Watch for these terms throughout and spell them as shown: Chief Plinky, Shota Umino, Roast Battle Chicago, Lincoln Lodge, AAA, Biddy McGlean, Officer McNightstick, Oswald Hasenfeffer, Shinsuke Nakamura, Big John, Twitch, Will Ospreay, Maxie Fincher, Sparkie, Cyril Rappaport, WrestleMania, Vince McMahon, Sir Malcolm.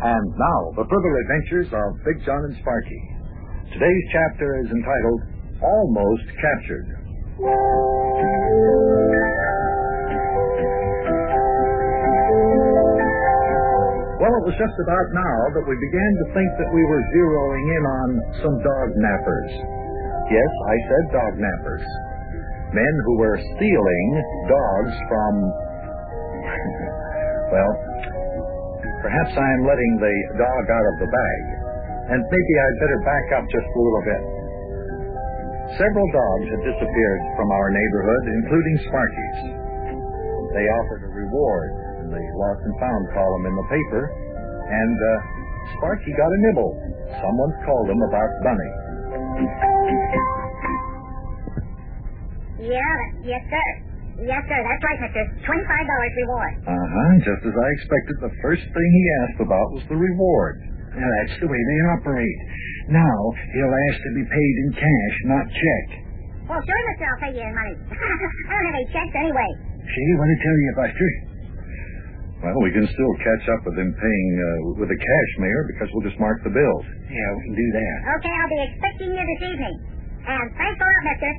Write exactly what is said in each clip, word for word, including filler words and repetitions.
And now, the further adventures of Big John and Sparkie. Today's chapter is entitled, Almost Captured. Well, it was just about now that we began to think that we were zeroing in on some dog nappers. Yes, I said dog nappers. Men who were stealing dogs from... well, perhaps I am letting the dog out of the bag. And maybe I'd better back up just a little bit. Several dogs had disappeared from our neighborhood, including Sparkie's. They offered a reward in the lost and found column in the paper, and uh, Sparkie got a nibble. Someone called him about Bunny. Yeah, yes, sir. Yes, sir, that's right, mister. twenty-five dollars reward. Uh-huh, just as I expected, the first thing he asked about was the reward. Now, that's the way they operate. Now, he'll ask to be paid in cash, not check. Well, sure, mister, I'll pay you in money. I don't have any checks anyway. See, what did I tell you, Buster? Well, we can still catch up with him paying uh, with the cash, Mayor, because we'll just mark the bills. Yeah, we can do that. Okay, I'll be expecting you this evening. And thanks a lot, mister.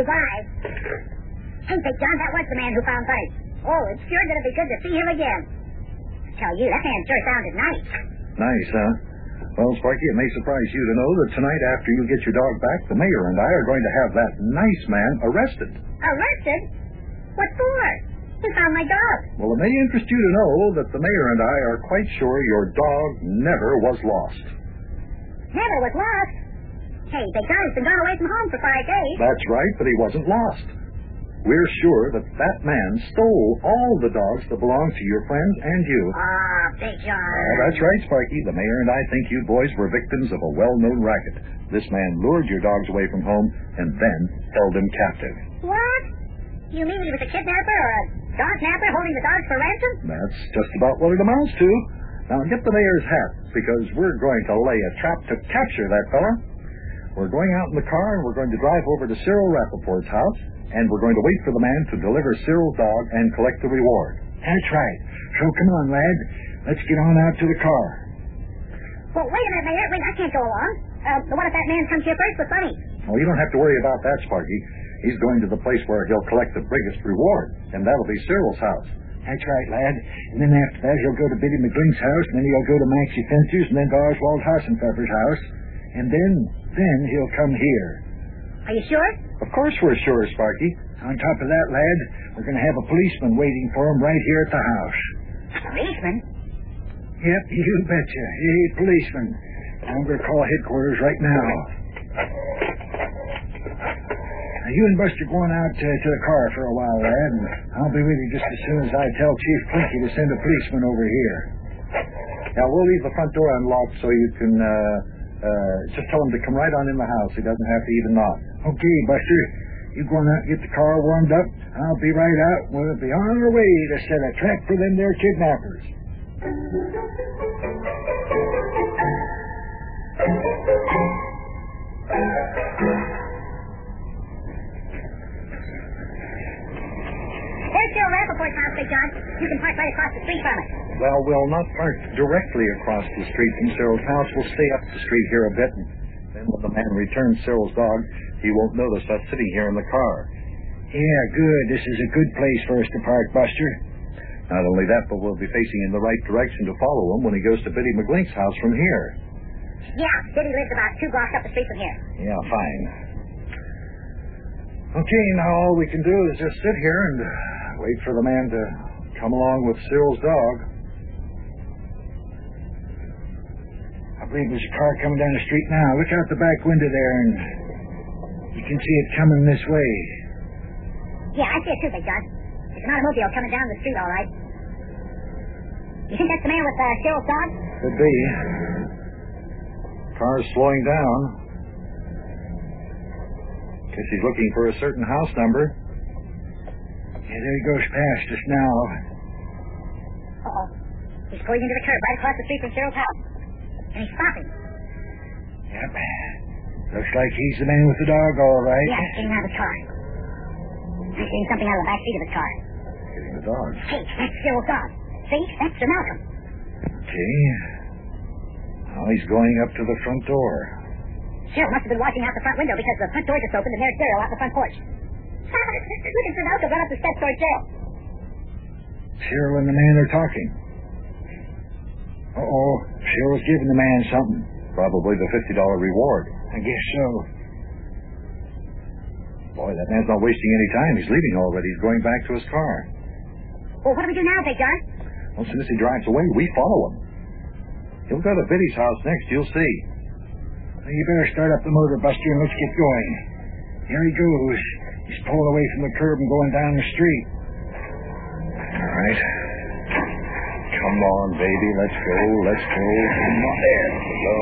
Goodbye. Hey, Big John, that was the man who found Bunny. Oh, it's sure going to be good to see him again. I tell you, that man sure sounded nice. Nice, huh? Well, Sparkie, it may surprise you to know that tonight after you get your dog back, the mayor and I are going to have that nice man arrested. Arrested? What for? He found my dog. Well, it may interest you to know that the mayor and I are quite sure your dog never was lost. Never was lost? Hey, the guy's been gone away from home for five days. That's right, but he wasn't lost. We're sure that that man stole all the dogs that belonged to your friends and you. Ah, uh, Big John. Uh, that's right, Sparkie. The mayor and I think you boys were victims of a well-known racket. This man lured your dogs away from home and then held them captive. What? You mean he was a kidnapper or a dog napper holding the dogs for ransom? That's just about what it amounts to. Now get the mayor's hat, because we're going to lay a trap to capture that fella. We're going out in the car and we're going to drive over to Cyril Rappaport's house, and we're going to wait for the man to deliver Cyril's dog and collect the reward. That's right. So come on, lad. Let's get on out to the car. Well, wait a minute, Mayor. Wait, I can't go along. Uh, what if that man comes here first with Bunny? Oh, you don't have to worry about that, Sparkie. He's going to the place where he'll collect the biggest reward, and that'll be Cyril's house. That's right, lad. And then after that, he'll go to Biddy McGlean's house, and then he'll go to Maxie Fincher's, and then to Oswald Hasenfeffer's house. And then, then he'll come here. Are you sure? Of course we're sure, Sparkie. On top of that, lad, we're going to have a policeman waiting for him right here at the house. A policeman? Yep, you betcha. Hey, policeman. I'm going to call headquarters right now. Now, you and Buster going out uh, to the car for a while, lad, and I'll be with you just as soon as I tell Chief Plinky to send a policeman over here. Now, we'll leave the front door unlocked so you can... Uh, Uh, just tell him to come right on in the house. He doesn't have to even knock. Okay, Buster. You go on out and get the car warmed up. I'll be right out. We'll be on our way to set a trap for them there kidnappers. There's Cyril Rappaport's house, Big John. You can park right across the street from it. Well, we'll not park directly across the street from Cyril's house. We'll stay up the street here a bit, and then when the man returns Cyril's dog, he won't notice us sitting here in the car. Yeah, good. This is a good place for us to park, Buster. Not only that, but we'll be facing in the right direction to follow him when he goes to Biddy McGlink's house from here. Yeah, Biddy lives about two blocks up the street from here. Yeah, fine. Okay, now all we can do is just sit here and wait for the man to come along with Cyril's dog. I believe there's a car coming down the street now. Look out the back window there, and you can see it coming this way. Yeah, I see it too, Big John. It's an automobile coming down the street, all right. You think that's the man with uh, Cyril's dog? Could be. Car's slowing down. Guess he's looking for a certain house number. Yeah, there he goes past us now. Uh-oh. He's going into the curb right across the street from Cyril's house. And he's stopping. Yep. Looks like he's the man with the dog, all right. Yeah, he's getting out of the car. He's getting something out of the back seat of his car. Getting the dog. Hey, that's Cyril's dog. See? That's Sir Malcolm. Okay. Now he's going up to the front door. Cheryl must have been watching out the front window because the front door just opened and there's Cheryl out the front porch. Look at Sir Malcolm run up the steps towards Cheryl. Cheryl and the man are talking. Uh-oh, Cheryl's giving the man something. Probably the fifty dollar reward. I guess so. Boy, that man's not wasting any time. He's leaving already. He's going back to his car. Well, what do we do now, Big John? Well, as soon as he drives away, we follow him. He'll go to Biddy's house next. You'll see. Well, you better start up the motor, Buster, and let's get going. Here he goes. He's pulling away from the curb and going down the street. All right. Come on, baby. Let's go. Let's go. Come on. There we go.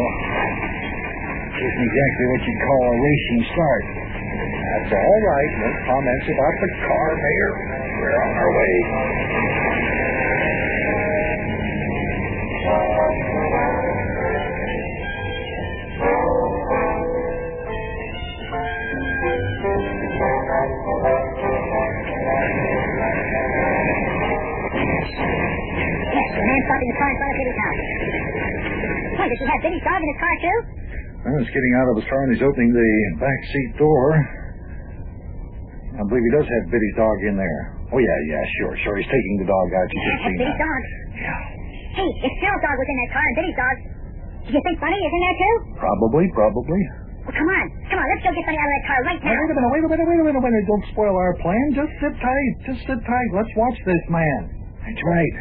This is exactly what you'd call a racing start. That's all right. No comments about the car, Mayor. We're on our way. Yes, the man stopping the car in front of Biddy's house. Why, does he have Biddy's dog in his car, too? Well, he's getting out of his car and he's opening the back seat door. I believe he does have Biddy's dog in there. Oh, yeah, yeah, sure, sure. He's taking the dog out. You yeah, that's Biddy's dog. Yeah. Hey, if Cheryl's dog was in that car and Biddy's dog, do you think Bunny is in there, too? Probably, probably. Well, come on. Come on, let's go get Bunny out of that car right now. Wait a minute, wait a minute, wait a minute, wait a minute. Don't spoil our plan. Just sit tight. Just sit tight. Let's watch this man. That's right.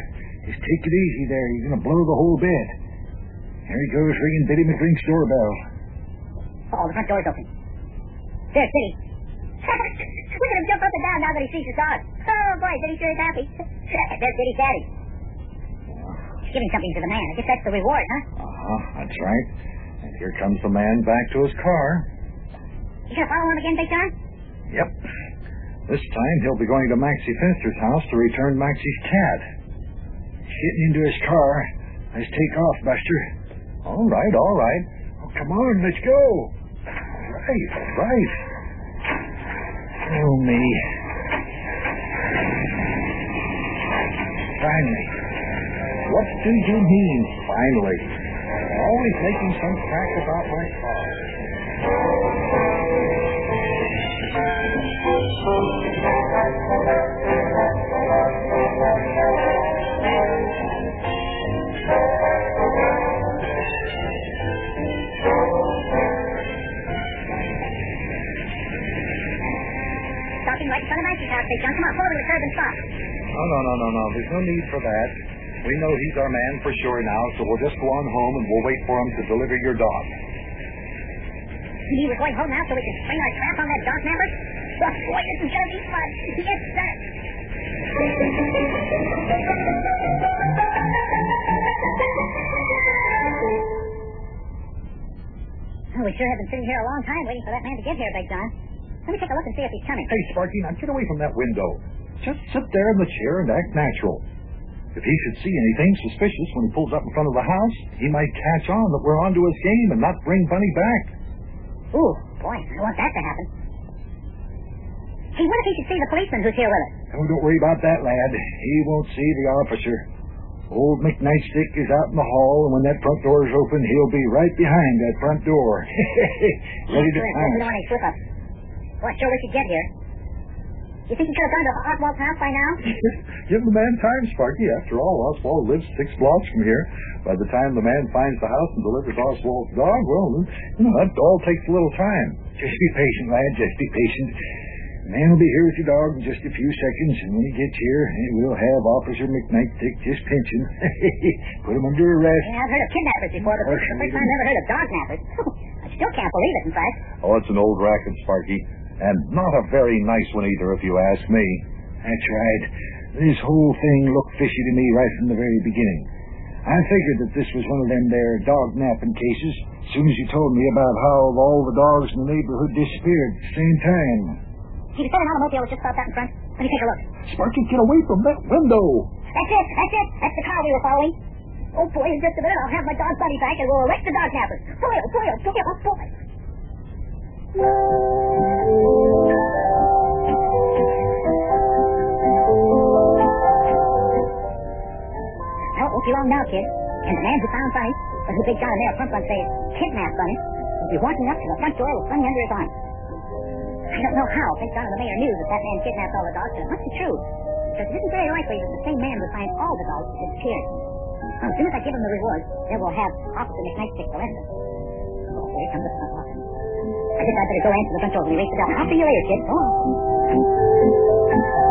Just take it easy there. He's going to blow the whole bed. Here he goes, ringing Biddy McGlean's doorbell. Uh-oh, the front door's open. There's Biddy. Look at him jump up and down now that he sees his dog. Oh, boy, Biddy sure is happy. There's Biddy's daddy. He's giving something to the man. I guess that's the reward, huh? Uh-huh, that's right. And here comes the man back to his car. You gonna follow him again, Big John? Yep. This time he'll be going to Maxie Finster's house to return Maxie's cat. He's getting into his car. Let's take off, Buster. All right, all right. Oh, come on, let's go. All right, all right. Oh, me. Finally. What do you mean, finally? You're always making some crack about my car. Stopping right in front of Mikey's house, Big John. Come on, pull over to the curb and stop. No, no, no, no, no. There's no need for that. We know he's our man for sure now, so we'll just go on home and we'll wait for him to deliver your dog. He was going home now so we can spring our trap on that dog member? Oh, boy, this is going to be fun. Yes, sir. Oh, we sure have been sitting here a long time waiting for that man to get here, Big John. Let me take a look and see if he's coming. Hey, Sparkie, now get away from that window. Just sit there in the chair and act natural. If he should see anything suspicious when he pulls up in front of the house, he might catch on that we're onto his game and not bring Bunny back. Ooh, boy, I want that to happen. Hey, what if he should see the policeman who's here with us? Oh, don't worry about that, lad. He won't see the officer. Old McNightstick is out in the hall, and when that front door is open, he'll be right behind that front door. Ready to pounce. Boy, I sure wish he'd get here. You think he could have gone to Oswald's house by now? Give the man time, Sparkie. After all, Oswald lives six blocks from here. By the time the man finds the house and delivers Oswald's dog, well, you know, that all takes a little time. Just be patient, lad. Just be patient. The man will be here with your dog in just a few seconds, and when he gets here, we'll have Officer McNightstick just pinching. Put him under arrest. Yeah, I've heard of kidnappers before, but this is the first time I've ever heard of dog nappers. I still can't believe it, in fact. Oh, it's an old racket, Sparkie. And not a very nice one either, if you ask me. That's right. This whole thing looked fishy to me right from the very beginning. I figured that this was one of them there dog napping cases. As soon as you told me about how all the dogs in the neighborhood disappeared at the same time. See, the second automobile was just stopped out in front. Let me take a look. Sparkie, get away from that window. That's it. That's it. That's the car we were following. Oh, boy, in just a minute, I'll have my dog Bunny back and we'll arrest the dog nappers. Boy, oh, boy, oh, boy, oh, boy. Now, it won't be long now, kid. And the man who found Bunny Big John and Mayor Plump say kidnapped Bunny. He'll be walking up to the front door with Bunny under his arm. I don't know how Big John and the Mayor knew that that man kidnapped all the dogs, but it must be true, because it isn't very likely that the same man would find all the dogs disappeared. Well, as soon as I give him the reward, then we'll have Officer McNightstick arrest him. Oh, here comes the front door. I think I'd better go answer the front door and erase the dog. I'll see you later, kid. Oh.